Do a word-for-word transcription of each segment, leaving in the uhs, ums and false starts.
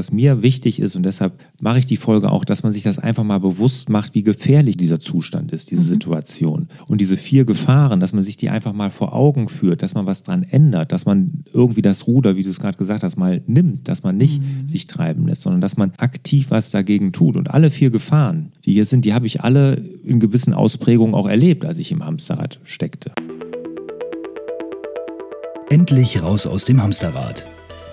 was mir wichtig ist und deshalb mache ich die Folge auch, dass man sich das einfach mal bewusst macht, wie gefährlich dieser Zustand ist, diese mhm. Situation. Und diese vier Gefahren, dass man sich die einfach mal vor Augen führt, dass man was dran ändert, dass man irgendwie das Ruder, wie du es gerade gesagt hast, mal nimmt, dass man nicht mhm. sich treiben lässt, sondern dass man aktiv was dagegen tut. Und alle vier Gefahren, die hier sind, die habe ich alle in gewissen Ausprägungen auch erlebt, als ich im Hamsterrad steckte. Endlich raus aus dem Hamsterrad.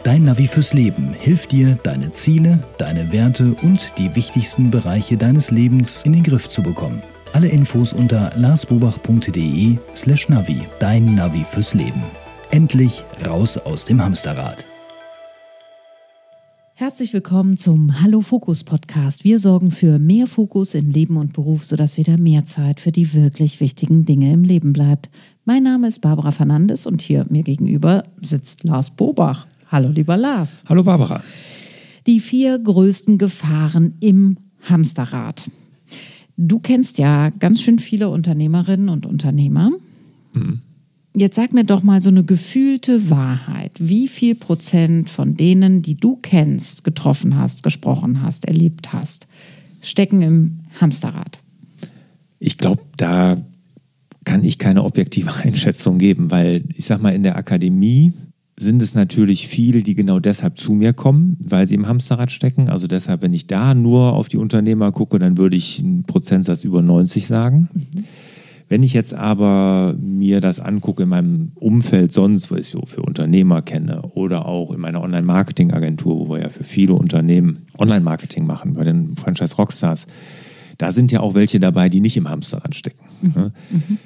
Dein Navi fürs Leben hilft dir, deine Ziele, deine Werte und die wichtigsten Bereiche deines Lebens in den Griff zu bekommen. Alle Infos unter larsbobach punkt de slash navi. Dein Navi fürs Leben. Endlich raus aus dem Hamsterrad. Herzlich willkommen zum Hallo-Fokus-Podcast. Wir sorgen für mehr Fokus in Leben und Beruf, sodass wieder mehr Zeit für die wirklich wichtigen Dinge im Leben bleibt. Mein Name ist Barbara Fernandes und hier mir gegenüber sitzt Lars Bobach. Hallo, lieber Lars. Hallo, Barbara. Die vier größten Gefahren im Hamsterrad. Du kennst ja ganz schön viele Unternehmerinnen und Unternehmer. Mhm. Jetzt sag mir doch mal so eine gefühlte Wahrheit. Wie viel Prozent von denen, die du kennst, getroffen hast, gesprochen hast, erlebt hast, stecken im Hamsterrad? Ich glaube, da kann ich keine objektive Einschätzung geben, weil ich sag mal, in der Akademie sind es natürlich viele, die genau deshalb zu mir kommen, weil sie im Hamsterrad stecken. Also deshalb, wenn ich da nur auf die Unternehmer gucke, dann würde ich einen Prozentsatz über neunzig sagen. Mhm. Wenn ich jetzt aber mir das angucke in meinem Umfeld sonst, was ich so für Unternehmer kenne oder auch in meiner Online-Marketing-Agentur, wo wir ja für viele Unternehmen Online-Marketing machen, bei den Franchise-Rockstars, da sind ja auch welche dabei, die nicht im Hamsterrad stecken. Mhm. Mhm.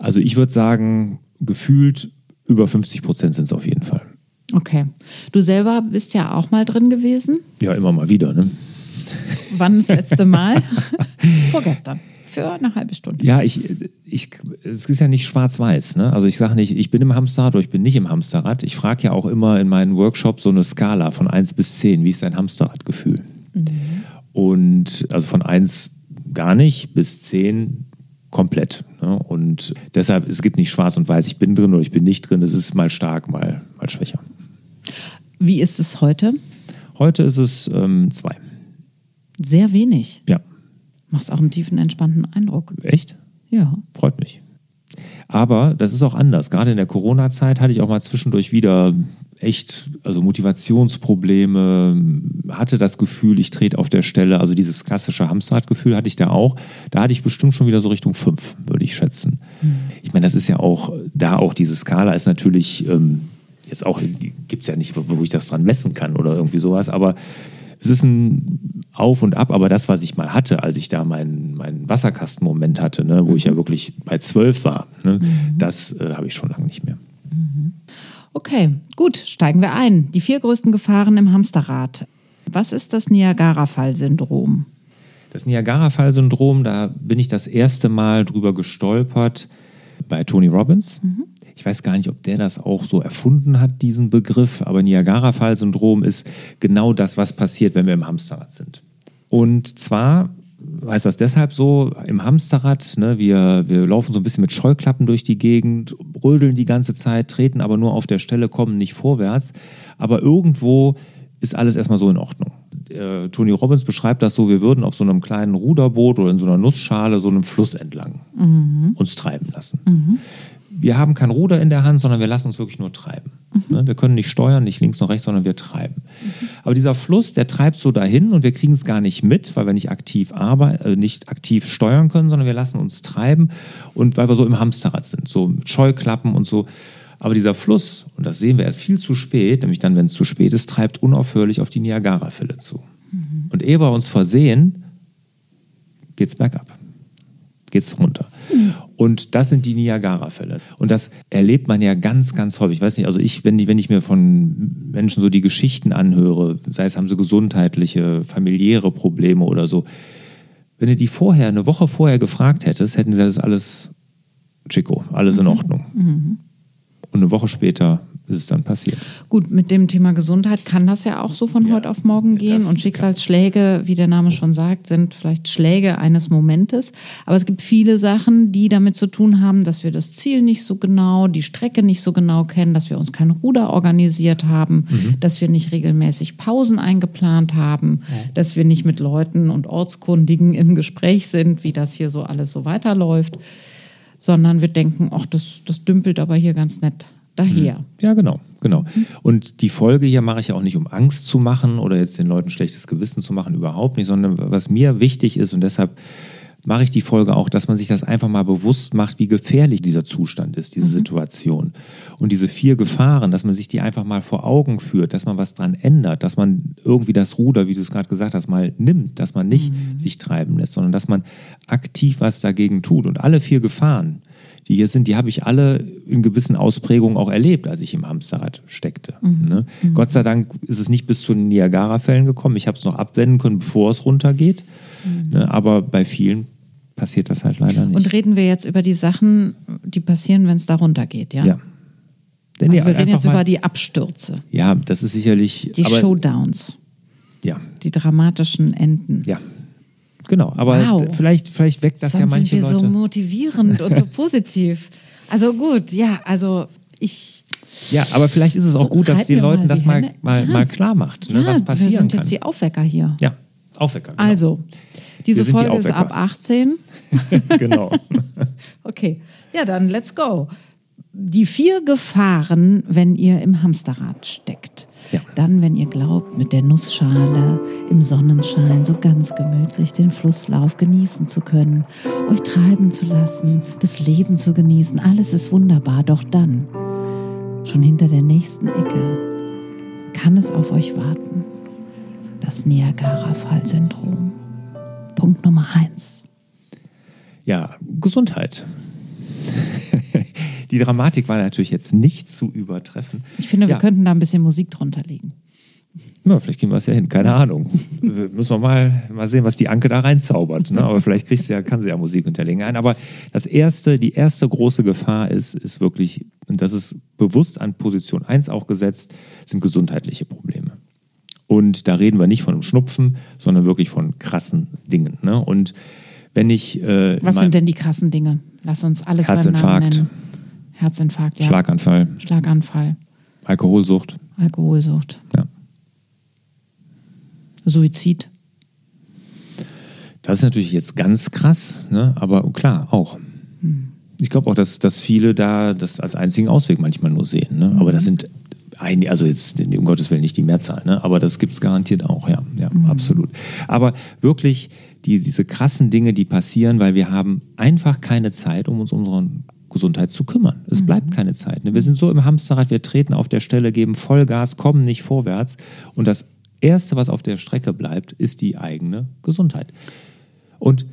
Also ich würde sagen, gefühlt über fünfzig Prozent sind es auf jeden Fall. Okay. Du selber bist ja auch mal drin gewesen? Ja, immer mal wieder, ne? Wann das letzte Mal? Vorgestern. Für eine halbe Stunde. Ja, ich, ich, es ist ja nicht schwarz-weiß, ne? Also ich sage nicht, ich bin im Hamsterrad oder ich bin nicht im Hamsterrad. Ich frage ja auch immer in meinen Workshops so eine Skala von eins bis zehn, wie ist dein Hamsterradgefühl? Mhm. Und also von eins gar nicht bis zehn komplett. Ne? Und deshalb, es gibt nicht schwarz und weiß, ich bin drin oder ich bin nicht drin. Es ist mal stark, mal, mal schwächer. Wie ist es heute? Heute ist es ähm, zwei. Sehr wenig? Ja. Machst auch einen tiefen, entspannten Eindruck. Echt? Ja. Freut mich. Aber das ist auch anders. Gerade in der Corona-Zeit hatte ich auch mal zwischendurch wieder echt, also Motivationsprobleme, hatte das Gefühl, ich trete auf der Stelle. Also dieses klassische Hamsterradgefühl hatte ich da auch. Da hatte ich bestimmt schon wieder so Richtung fünf, würde ich schätzen. Hm. Ich meine, das ist ja auch, da auch diese Skala ist natürlich, ähm, jetzt auch, gibt es ja nicht, wo ich das dran messen kann oder irgendwie sowas, aber es ist ein Auf und Ab, aber das, was ich mal hatte, als ich da meinen, meinen Wasserkastenmoment hatte, ne, wo ich ja wirklich bei zwölf war, ne, mhm. das äh, habe ich schon lange nicht mehr. Mhm. Okay, gut, steigen wir ein. Die vier größten Gefahren im Hamsterrad. Was ist das Niagara-Fall-Syndrom? Das Niagara-Fall-Syndrom, da bin ich das erste Mal drüber gestolpert bei Tony Robbins. Mhm. Ich weiß gar nicht, ob der das auch so erfunden hat, diesen Begriff, aber Niagara-Fall-Syndrom ist genau das, was passiert, wenn wir im Hamsterrad sind. Und zwar heißt das deshalb so, im Hamsterrad, ne, wir, wir laufen so ein bisschen mit Scheuklappen durch die Gegend, rödeln die ganze Zeit, treten aber nur auf der Stelle, kommen nicht vorwärts, aber irgendwo ist alles erstmal so in Ordnung. Äh, Tony Robbins beschreibt das so, wir würden auf so einem kleinen Ruderboot oder in so einer Nussschale so einem Fluss entlang mhm. uns treiben lassen. Mhm. Wir haben kein Ruder in der Hand, sondern wir lassen uns wirklich nur treiben. Mhm. Wir können nicht steuern, nicht links noch rechts, sondern wir treiben. Mhm. Aber dieser Fluss, der treibt so dahin und wir kriegen es gar nicht mit, weil wir nicht aktiv arbeiten, äh, nicht aktiv steuern können, sondern wir lassen uns treiben und weil wir so im Hamsterrad sind, so mit Scheuklappen und so. Aber dieser Fluss, und das sehen wir erst viel zu spät, nämlich dann, wenn es zu spät ist, treibt unaufhörlich auf die Niagara-Fälle zu. Mhm. Und ehe wir uns versehen, geht's bergab. Geht's runter. Mhm. Und das sind die Niagara-Fälle. Und das erlebt man ja ganz, ganz häufig. Ich weiß nicht, also ich, wenn, wenn ich mir von Menschen so die Geschichten anhöre, sei es haben sie gesundheitliche, familiäre Probleme oder so, wenn du die vorher, eine Woche vorher gefragt hättest, hätten sie das alles Chico, alles in Ordnung. Mhm. Und eine Woche später ist es dann passiert. Gut, mit dem Thema Gesundheit kann das ja auch so von ja, heute auf morgen gehen. Und Schicksalsschläge, wie der Name schon sagt, sind vielleicht Schläge eines Momentes. Aber es gibt viele Sachen, die damit zu tun haben, dass wir das Ziel nicht so genau, die Strecke nicht so genau kennen, dass wir uns kein Ruder organisiert haben, mhm. dass wir nicht regelmäßig Pausen eingeplant haben, ja. dass wir nicht mit Leuten und Ortskundigen im Gespräch sind, wie das hier so alles so weiterläuft, sondern wir denken, ach, das, das dümpelt aber hier ganz nett daher. Ja, genau, genau. Und die Folge hier mache ich ja auch nicht, um Angst zu machen oder jetzt den Leuten schlechtes Gewissen zu machen, überhaupt nicht, sondern was mir wichtig ist, und deshalb mache ich die Folge auch, dass man sich das einfach mal bewusst macht, wie gefährlich dieser Zustand ist, diese mhm. Situation. Und diese vier Gefahren, dass man sich die einfach mal vor Augen führt, dass man was dran ändert, dass man irgendwie das Ruder, wie du es gerade gesagt hast, mal nimmt, dass man nicht mhm. sich treiben lässt, sondern dass man aktiv was dagegen tut. Und alle vier Gefahren, die hier sind, die habe ich alle in gewissen Ausprägungen auch erlebt, als ich im Hamsterrad steckte. Mhm. Ne? Mhm. Gott sei Dank ist es nicht bis zu den Niagara-Fällen gekommen. Ich habe es noch abwenden können, bevor es runtergeht. Mhm. Ne? Aber bei vielen passiert das halt leider nicht. Und reden wir jetzt über die Sachen, die passieren, wenn es da runtergeht, ja? Ja. Denn also ja, wir reden jetzt mal über die Abstürze. Ja, das ist sicherlich... Die aber, Showdowns. Ja. Die dramatischen Enden. Ja. Genau, aber wow. vielleicht, vielleicht weckt das Sonst ja manche Leute. Sonst sind wir so motivierend und so positiv. Also gut, ja, also ich... Ja, aber vielleicht ist es auch gut, dass die Leuten das mal, mal, mal klar macht, ja, ne, was passieren kann. Wir sind jetzt kann. Die Aufwecker hier. Ja, Aufwecker, genau. Also, diese Folge die ist ab achtzehn. Genau. Okay, ja dann let's go. Die vier Gefahren, wenn ihr im Hamsterrad steckt. Ja. Dann, wenn ihr glaubt, mit der Nussschale im Sonnenschein so ganz gemütlich den Flusslauf genießen zu können, euch treiben zu lassen, das Leben zu genießen, alles ist wunderbar, doch dann, schon hinter der nächsten Ecke, kann es auf euch warten. Das Niagara-Fall-Syndrom. Punkt Nummer eins. Ja, Gesundheit. Die Dramatik war natürlich jetzt nicht zu übertreffen. Ich finde, wir ja. könnten da ein bisschen Musik drunter legen. Ja, vielleicht kriegen wir es ja hin, keine Ahnung. Müssen wir mal, mal sehen, was die Anke da reinzaubert. Ne? Aber vielleicht kriegst du ja, kann sie ja Musik hinterlegen. Nein, aber das erste, die erste große Gefahr ist, ist wirklich, und das ist bewusst an Position eins auch gesetzt, sind gesundheitliche Probleme. Und da reden wir nicht von einem Schnupfen, sondern wirklich von krassen Dingen. Ne? Und wenn ich... Äh, was sind denn die krassen Dinge? Lass uns alles beim Namen nennen. Herzinfarkt, ja. Schlaganfall. Schlaganfall. Alkoholsucht. Alkoholsucht. Ja. Suizid. Das ist natürlich jetzt ganz krass, ne? Aber klar, auch. Hm. Ich glaube auch, dass, dass viele da das als einzigen Ausweg manchmal nur sehen. Ne? Aber das sind, ein, also jetzt um Gottes Willen nicht die Mehrzahl, ne? Aber das gibt es garantiert auch, ja, ja hm. absolut. Aber wirklich die, diese krassen Dinge, die passieren, weil wir haben einfach keine Zeit, um uns unseren Gesundheit zu kümmern. Es mhm. bleibt keine Zeit. Ne? Wir sind so im Hamsterrad, wir treten auf der Stelle, geben Vollgas, kommen nicht vorwärts. Und das Erste, was auf der Strecke bleibt, ist die eigene Gesundheit. Und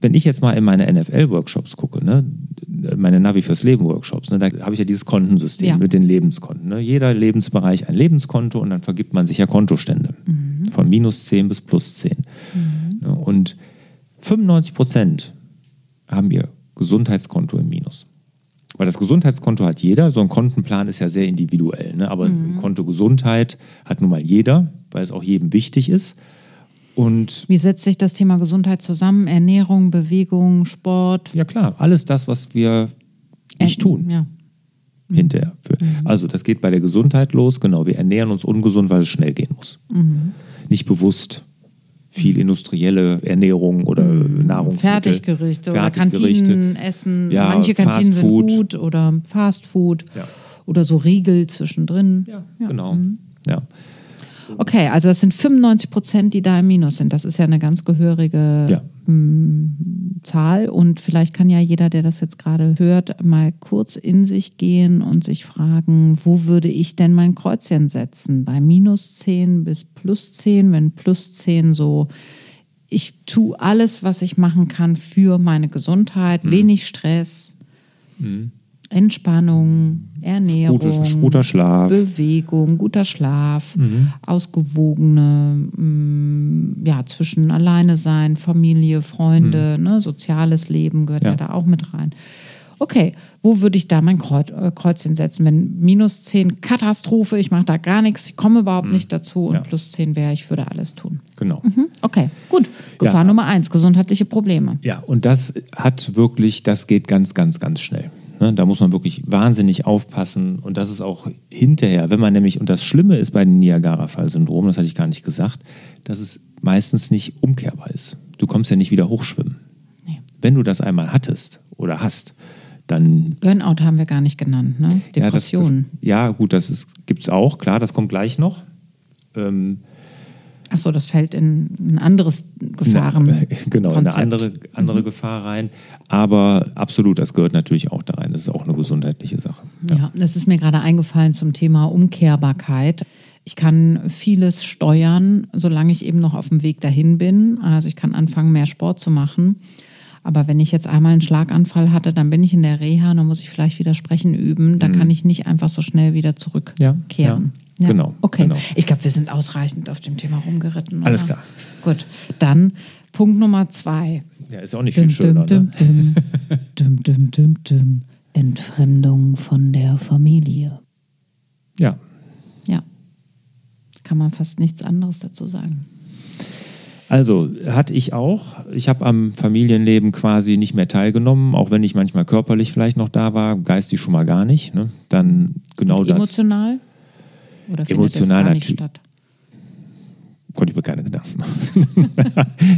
wenn ich jetzt mal in meine N F L-Workshops gucke, ne, meine Navi fürs Leben-Workshops, ne, da habe ich ja dieses Kontensystem ja. mit den Lebenskonten. Ne? Jeder Lebensbereich ein Lebenskonto und dann vergibt man sich ja Kontostände. Mhm. Von minus zehn bis plus zehn. Mhm. Ne? Und fünfundneunzig Prozent haben wir Gesundheitskonto im Minus. Weil das Gesundheitskonto hat jeder, so ein Kontenplan ist ja sehr individuell, ne? Aber mhm. ein Konto Gesundheit hat nun mal jeder, weil es auch jedem wichtig ist. Und wie setzt sich das Thema Gesundheit zusammen? Ernährung, Bewegung, Sport? Ja klar, alles das, was wir nicht tun. Ja. Hinterher. Mhm. Also das geht bei der Gesundheit los, genau, wir ernähren uns ungesund, weil es schnell gehen muss. Mhm. Nicht bewusst. Viel industrielle Ernährung oder mhm. Nahrungsmittel. Fertiggerichte, Fertiggerichte oder Kantinenessen. Ja, manche Kantinen sind gut oder Fastfood ja. oder so Riegel zwischendrin. Ja, ja. genau. Mhm. Ja. Okay, also das sind fünfundneunzig Prozent, die da im Minus sind. Das ist ja eine ganz gehörige ja. m, Zahl. Und vielleicht kann ja jeder, der das jetzt gerade hört, mal kurz in sich gehen und sich fragen, wo würde ich denn mein Kreuzchen setzen? Bei minus zehn bis plus zehn, wenn plus zehn so, ich tue alles, was ich machen kann für meine Gesundheit. Mhm. Wenig Stress, mhm. Entspannung, Ernährung, guter, guter Schlaf. Bewegung, guter Schlaf, mhm. ausgewogene, mh, ja, zwischen alleine sein, Familie, Freunde, mhm. ne, soziales Leben gehört ja. ja da auch mit rein. okay, wo würde ich da mein Kreuz, äh, Kreuz hinsetzen? Wenn minus zehn, Katastrophe, ich mache da gar nichts, ich komme überhaupt mhm. nicht dazu und ja. plus zehn wäre, ich würde alles tun. Genau. Mhm. Okay, gut. Gefahr ja. Nummer eins, gesundheitliche Probleme. Ja, und das hat wirklich, das geht ganz, ganz, ganz schnell. Ne, da muss man wirklich wahnsinnig aufpassen und das ist auch hinterher, wenn man nämlich, und das Schlimme ist bei dem Niagara-Fall-Syndrom, das hatte ich gar nicht gesagt, dass es meistens nicht umkehrbar ist. Du kommst ja nicht wieder hochschwimmen. Nee. Wenn du das einmal hattest oder hast, dann... Burnout haben wir gar nicht genannt, ne? Depressionen. Ja, das, das, ja gut, das gibt es auch, klar, das kommt gleich noch. Ähm, Ach so, das fällt in ein anderes Gefahren. Genau, in eine andere, andere mhm. Gefahr rein. Aber absolut, das gehört natürlich auch da rein. Das ist auch eine gesundheitliche Sache. Ja, ja, das ist mir gerade eingefallen zum Thema Umkehrbarkeit. Ich kann vieles steuern, solange ich eben noch auf dem Weg dahin bin. Also ich kann anfangen, mehr Sport zu machen. Aber wenn ich jetzt einmal einen Schlaganfall hatte, dann bin ich in der Reha, dann muss ich vielleicht wieder Sprechen üben. Da mhm. kann ich nicht einfach so schnell wieder zurückkehren. Ja, ja. Ja, genau. Okay. Genau. Ich glaube, wir sind ausreichend auf dem Thema rumgeritten. Oder? Alles klar. Gut. Dann Punkt Nummer zwei. Ja, ist auch nicht düm, viel schöner. Düm, düm, ne? düm, düm, düm, düm. Entfremdung von der Familie. Ja. Ja. Kann man fast nichts anderes dazu sagen. Also, hatte ich auch. Ich habe am Familienleben quasi nicht mehr teilgenommen, auch wenn ich manchmal körperlich vielleicht noch da war, geistig schon mal gar nicht. Ne? Dann genau das. Emotional? Oder findet emotional das gar nicht statt? Konnte ich mir keine Gedanken machen.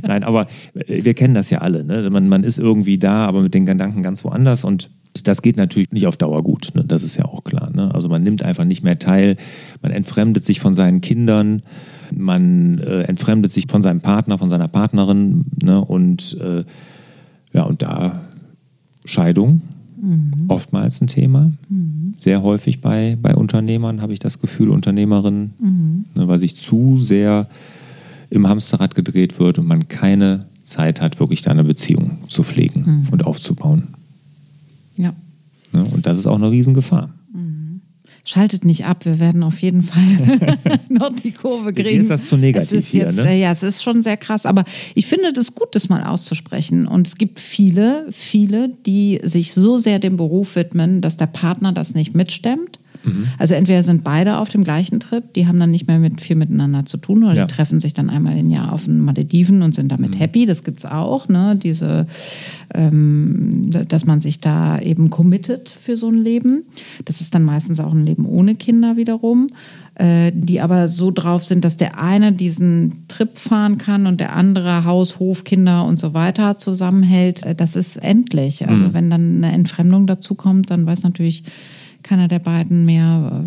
Nein, aber wir kennen das ja alle. Ne? Man, man ist irgendwie da, aber mit den Gedanken ganz woanders. Und das geht natürlich nicht auf Dauer gut. Ne? Das ist ja auch klar. Ne? Also man nimmt einfach nicht mehr teil. Man entfremdet sich von seinen Kindern. Man äh, entfremdet sich von seinem Partner, von seiner Partnerin. Ne? Und, äh, ja, und da Scheidung. Mhm. Oftmals ein Thema. Mhm. Sehr häufig bei, bei Unternehmern habe ich das Gefühl, Unternehmerinnen, mhm. ne, weil sich zu sehr im Hamsterrad gedreht wird und man keine Zeit hat, wirklich da eine Beziehung zu pflegen mhm. und aufzubauen. Ja. Ne, und das ist auch eine Riesengefahr. Mhm. Schaltet nicht ab, wir werden auf jeden Fall noch die Kurve kriegen. Hier ist das zu negativ. Es ist jetzt, hier, ne? Ja, es ist schon sehr krass, aber ich finde das gut, das mal auszusprechen. Und es gibt viele, viele, die sich so sehr dem Beruf widmen, dass der Partner das nicht mitstemmt. Mhm. Also entweder sind beide auf dem gleichen Trip, die haben dann nicht mehr mit, viel miteinander zu tun oder ja. die treffen sich dann einmal im Jahr auf den Malediven und sind damit mhm. happy. Das gibt's auch, ne? Diese, ähm, dass man sich da eben committet für so ein Leben. Das ist dann meistens auch ein Leben ohne Kinder wiederum, äh, die aber so drauf sind, dass der eine diesen Trip fahren kann und der andere Haus, Hof, Kinder und so weiter zusammenhält. Das ist endlich. Also mhm. wenn dann eine Entfremdung dazu kommt, dann weiß natürlich keiner der beiden mehr,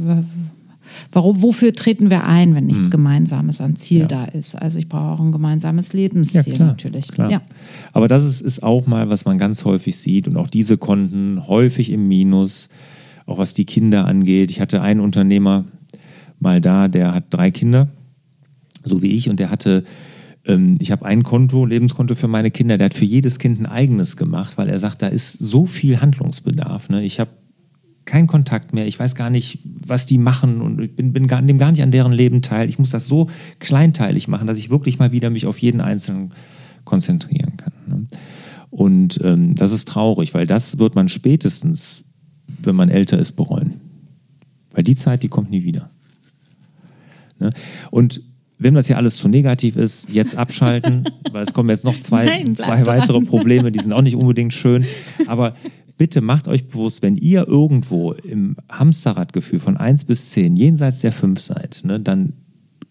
warum, wofür treten wir ein, wenn nichts hm. Gemeinsames an Ziel ja. da ist. Also ich brauche auch ein gemeinsames Lebensziel ja, klar, natürlich. Klar. Ja. Aber das ist, ist auch mal, was man ganz häufig sieht und auch diese Konten häufig im Minus, auch was die Kinder angeht. Ich hatte einen Unternehmer mal da, der hat drei Kinder, so wie ich, und der hatte, ähm, ich habe ein Konto, Lebenskonto für meine Kinder, der hat für jedes Kind ein eigenes gemacht, weil er sagt, da ist so viel Handlungsbedarf. Ne? Ich habe kein Kontakt mehr, ich weiß gar nicht, was die machen und ich bin, bin gar, nehme gar nicht an deren Leben teil. Ich muss das so kleinteilig machen, dass ich wirklich mal wieder mich auf jeden Einzelnen konzentrieren kann. Ne? Und ähm, das ist traurig, weil das wird man spätestens, wenn man älter ist, bereuen. Weil die Zeit, die kommt nie wieder. Ne? Und wenn das hier alles zu negativ ist, jetzt abschalten, weil es kommen jetzt noch zwei, Nein, zwei weitere Probleme, die sind auch nicht unbedingt schön, aber bitte macht euch bewusst, wenn ihr irgendwo im Hamsterradgefühl von eins bis zehn jenseits der fünf seid, ne, dann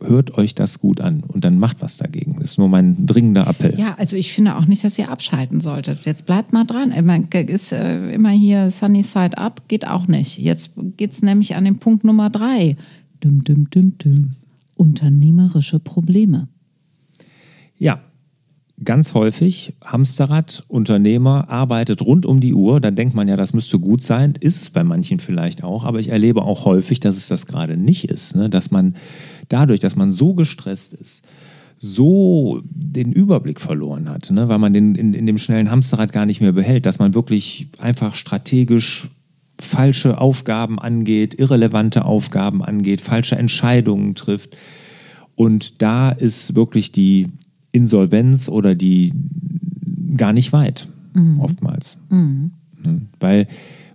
hört euch das gut an und dann macht was dagegen. Das ist nur mein dringender Appell. Ja, also ich finde auch nicht, dass ihr abschalten solltet. Jetzt bleibt mal dran. Immer, ist, äh, immer hier sunny side up, geht auch nicht. Jetzt geht es nämlich an den Punkt Nummer drei. Düm, düm, düm, düm. Unternehmerische Probleme. Ja. Ganz häufig, Hamsterrad, Unternehmer, arbeitet rund um die Uhr. Da denkt man ja, das müsste gut sein. Ist es bei manchen vielleicht auch. Aber ich erlebe auch häufig, dass es das gerade nicht ist. Ne? Dass man dadurch, dass man so gestresst ist, so den Überblick verloren hat, ne? Weil man den in, in dem schnellen Hamsterrad gar nicht mehr behält. Dass man wirklich einfach strategisch falsche Aufgaben angeht, irrelevante Aufgaben angeht, falsche Entscheidungen trifft. Und da ist wirklich die Insolvenz oder die gar nicht weit, mhm. oftmals. Mhm. Ne? Weil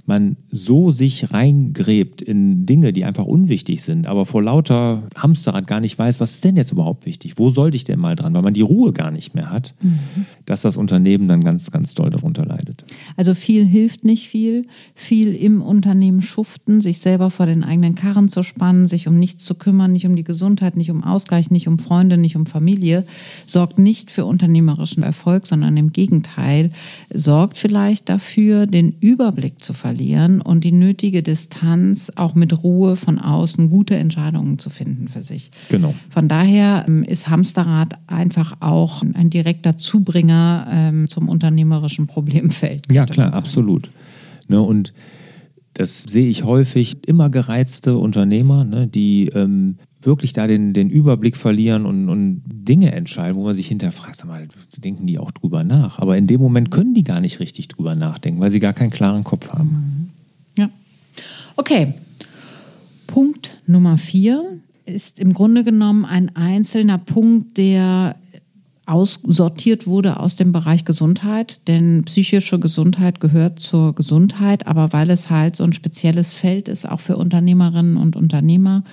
man so sich reingräbt in Dinge, die einfach unwichtig sind, aber vor lauter Hamsterrad gar nicht weiß, was ist denn jetzt überhaupt wichtig? Wo sollte ich denn mal dran? Weil man die Ruhe gar nicht mehr hat, mhm. dass das Unternehmen dann ganz, ganz doll darunter leidet. Also viel hilft nicht viel. Viel im Unternehmen schuften, sich selber vor den eigenen Karren zu spannen, sich um nichts zu kümmern, nicht um die Gesundheit, nicht um Ausgleich, nicht um Freunde, nicht um Familie, sorgt nicht für unternehmerischen Erfolg, sondern im Gegenteil, sorgt vielleicht dafür, den Überblick zu verlieren und die nötige Distanz auch mit Ruhe von außen gute Entscheidungen zu finden für sich. Genau. Von daher ist Hamsterrad einfach auch ein direkter Zubringer ähm, zum unternehmerischen Problemfeld. Ja klar, absolut. Ne, und das sehe ich häufig, immer gereizte Unternehmer, ne, die ähm, wirklich da den, den Überblick verlieren und, und Dinge entscheiden, wo man sich hinterfragt, mal, denken die auch drüber nach? Aber in dem Moment können die gar nicht richtig drüber nachdenken, weil sie gar keinen klaren Kopf haben. Ja. Okay. Punkt Nummer vier ist im Grunde genommen ein einzelner Punkt, der aussortiert wurde aus dem Bereich Gesundheit, denn psychische Gesundheit gehört zur Gesundheit, aber weil es halt so ein spezielles Feld ist, auch für Unternehmerinnen und Unternehmer,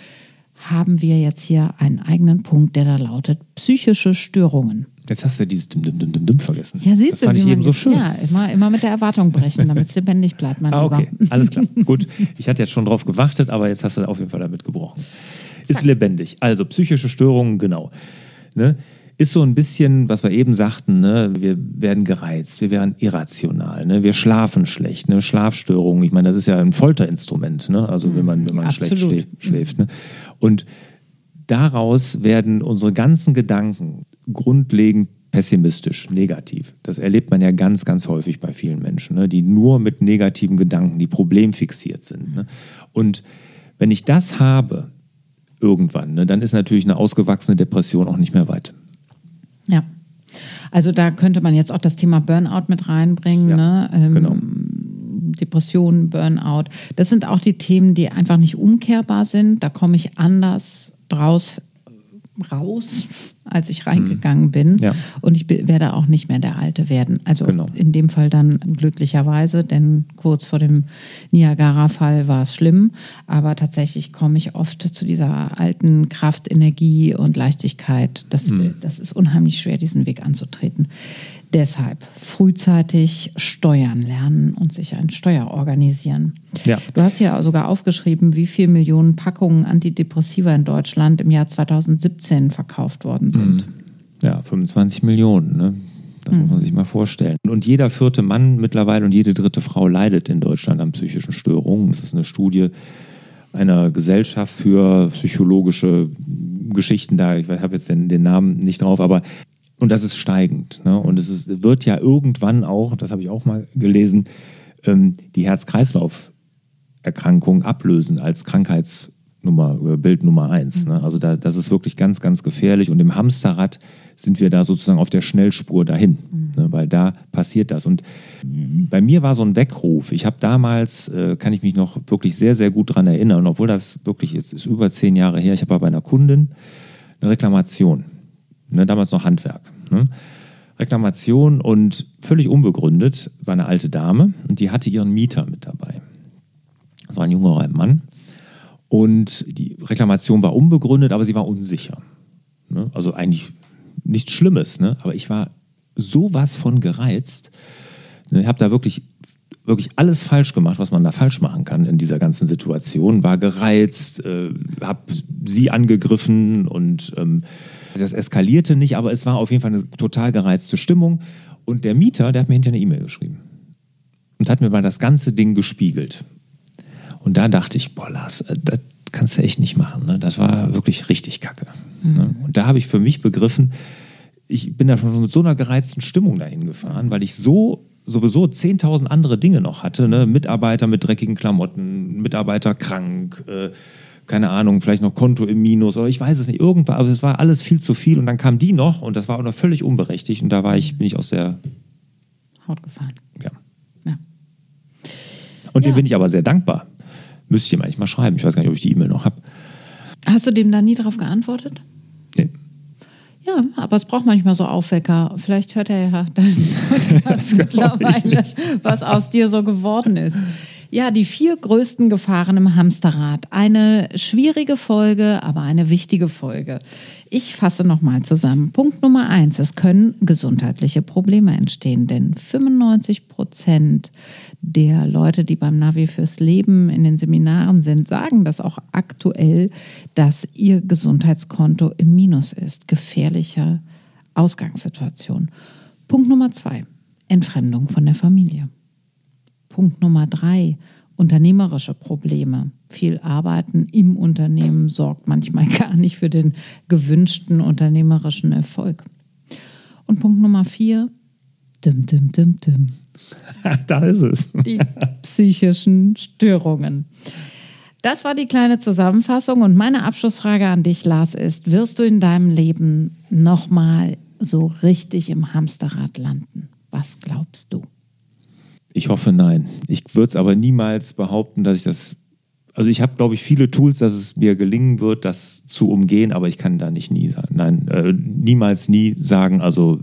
haben wir jetzt hier einen eigenen Punkt, der da lautet psychische Störungen. Jetzt hast du ja dieses Düm-Düm-Düm-Düm vergessen. Ja, siehst das du, fand ich eben so schön. Ja, immer, immer mit der Erwartung brechen, damit es lebendig bleibt, mein ah, okay, Lieber. Alles klar. Gut, ich hatte jetzt schon drauf gewartet, aber jetzt hast du auf jeden Fall damit gebrochen. Zack. Ist lebendig. Also psychische Störungen, genau. Ne? Ist so ein bisschen, was wir eben sagten, ne? Wir werden gereizt, wir werden irrational, ne? Wir schlafen schlecht, ne? Schlafstörungen, ich meine, das ist ja ein Folterinstrument, ne? Also wenn man, wenn man schlecht schläft, schläft, ne? Und daraus werden unsere ganzen Gedanken grundlegend pessimistisch, negativ. Das erlebt man ja ganz, ganz häufig bei vielen Menschen, ne? Die nur mit negativen Gedanken, die problemfixiert sind, ne? Und wenn ich das habe, irgendwann, ne? Dann ist natürlich eine ausgewachsene Depression auch nicht mehr weit. Ja, also da könnte man jetzt auch das Thema Burnout mit reinbringen. Ja, ne? ähm, genau. Depressionen, Burnout, das sind auch die Themen, die einfach nicht umkehrbar sind. Da komme ich anders draus raus, als ich reingegangen bin. Ja. Und ich werde auch nicht mehr der Alte werden. Also genau. In dem Fall dann glücklicherweise, denn kurz vor dem Niagara-Fall war es schlimm. Aber tatsächlich komme ich oft zu dieser alten Kraft, Energie und Leichtigkeit. Das, mhm. das ist unheimlich schwer, diesen Weg anzutreten. Deshalb frühzeitig steuern lernen und sich ein Steuer organisieren. Ja. Du hast ja sogar aufgeschrieben, wie viele Millionen Packungen Antidepressiva in Deutschland im Jahr zweitausendsiebzehn verkauft worden sind. Ja, fünfundzwanzig Millionen, ne? Das mhm. muss man sich mal vorstellen. Und jeder vierte Mann mittlerweile und jede dritte Frau leidet in Deutschland an psychischen Störungen. Das ist eine Studie einer Gesellschaft für psychologische Geschichten da. Ich habe jetzt den, den Namen nicht drauf, aber... Und das ist steigend. Ne? Und es ist, wird ja irgendwann auch, das habe ich auch mal gelesen, ähm, die Herz-Kreislauf-Erkrankung ablösen als Krankheitsnummer, Bild Nummer eins. Mhm. Ne? Also da, das ist wirklich ganz, ganz gefährlich. Und im Hamsterrad sind wir da sozusagen auf der Schnellspur dahin, mhm. ne? Weil da passiert das. Und bei mir war so ein Weckruf. Ich habe damals, äh, kann ich mich noch wirklich sehr, sehr gut daran erinnern, obwohl das wirklich jetzt ist über zehn Jahre her, ich habe bei einer Kundin eine Reklamation. Ne, damals noch Handwerk. Ne? Reklamation und völlig unbegründet war eine alte Dame und die hatte ihren Mieter mit dabei. Das war ein jüngerer Mann und die Reklamation war unbegründet, aber sie war unsicher. Ne? Also eigentlich nichts Schlimmes, ne? Aber ich war sowas von gereizt. Ne? Ich habe da wirklich, wirklich alles falsch gemacht, was man da falsch machen kann in dieser ganzen Situation. War gereizt, äh, habe sie angegriffen und... Ähm, Das eskalierte nicht, aber es war auf jeden Fall eine total gereizte Stimmung. Und der Mieter, der hat mir hinterher eine E-Mail geschrieben und hat mir mal das ganze Ding gespiegelt. Und da dachte ich, boah Lars, das kannst du echt nicht machen. Ne? Das war wirklich richtig kacke. Mhm. Ne? Und da habe ich für mich begriffen, ich bin da schon mit so einer gereizten Stimmung dahin gefahren, weil ich so sowieso zehntausend andere Dinge noch hatte. Ne? Mitarbeiter mit dreckigen Klamotten, Mitarbeiter krank, äh, keine Ahnung, vielleicht noch Konto im Minus oder ich weiß es nicht, irgendwas, aber es war alles viel zu viel und dann kam die noch und das war auch noch völlig unberechtigt und da war ich, bin ich aus der Haut gefahren. Ja. ja. Und ja. Dem bin ich aber sehr dankbar. Müsste ich ihm eigentlich mal schreiben, ich weiß gar nicht, ob ich die E-Mail noch habe. Hast du dem da nie drauf geantwortet? Nee. Ja, aber es braucht manchmal so Aufwecker. Vielleicht hört er ja dann mittlerweile, was aus dir so geworden ist. Ja, die vier größten Gefahren im Hamsterrad. Eine schwierige Folge, aber eine wichtige Folge. Ich fasse nochmal zusammen. Punkt Nummer eins, es können gesundheitliche Probleme entstehen, denn fünfundneunzig Prozent der Leute, die beim Navi fürs Leben in den Seminaren sind, sagen das auch aktuell, dass ihr Gesundheitskonto im Minus ist. Gefährliche Ausgangssituation. Punkt Nummer zwei, Entfremdung von der Familie. Punkt Nummer drei, unternehmerische Probleme. Viel Arbeiten im Unternehmen sorgt manchmal gar nicht für den gewünschten unternehmerischen Erfolg. Und Punkt Nummer vier, düm, düm, düm, düm. Da ist es. Die psychischen Störungen. Das war die kleine Zusammenfassung und meine Abschlussfrage an dich, Lars, ist, wirst du in deinem Leben nochmal so richtig im Hamsterrad landen? Was glaubst du? Ich hoffe, nein. Ich würde es aber niemals behaupten, dass ich das... Also ich habe, glaube ich, viele Tools, dass es mir gelingen wird, das zu umgehen, aber ich kann da nicht nie sagen. Nein, äh, niemals nie sagen. Also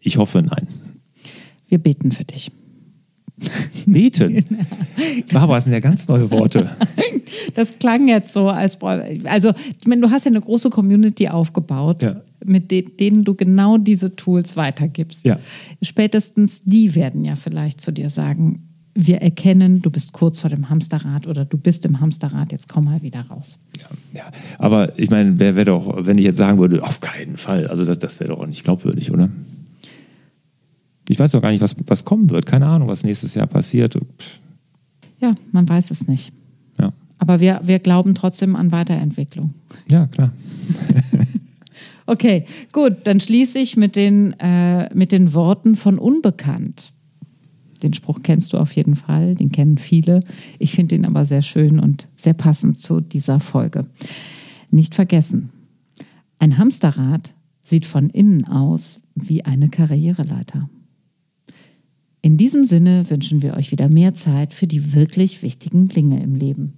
ich hoffe, nein. Wir beten für dich. Beten? Barbara, das sind ja ganz neue Worte. Das klang jetzt so, als... Also ich meine, du hast ja eine große Community aufgebaut. Ja. Mit denen du genau diese Tools weitergibst. Ja. Spätestens die werden ja vielleicht zu dir sagen, wir erkennen, du bist kurz vor dem Hamsterrad oder du bist im Hamsterrad, jetzt komm mal wieder raus. Ja, ja. Aber ich meine, wer wäre doch, wenn ich jetzt sagen würde, auf keinen Fall, also das, das wäre doch auch nicht glaubwürdig, oder? Ich weiß doch gar nicht, was, was kommen wird, keine Ahnung, was nächstes Jahr passiert. Pff. Ja, man weiß es nicht. Ja. Aber wir, wir glauben trotzdem an Weiterentwicklung. Ja, klar. Okay, gut, dann schließe ich mit den, äh, mit den Worten von Unbekannt. Den Spruch kennst du auf jeden Fall, den kennen viele. Ich finde ihn aber sehr schön und sehr passend zu dieser Folge. Nicht vergessen, ein Hamsterrad sieht von innen aus wie eine Karriereleiter. In diesem Sinne wünschen wir euch wieder mehr Zeit für die wirklich wichtigen Dinge im Leben.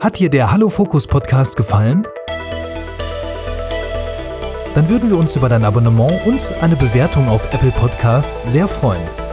Hat dir der Hallo-Fokus-Podcast gefallen? Dann würden wir uns über dein Abonnement und eine Bewertung auf Apple Podcasts sehr freuen.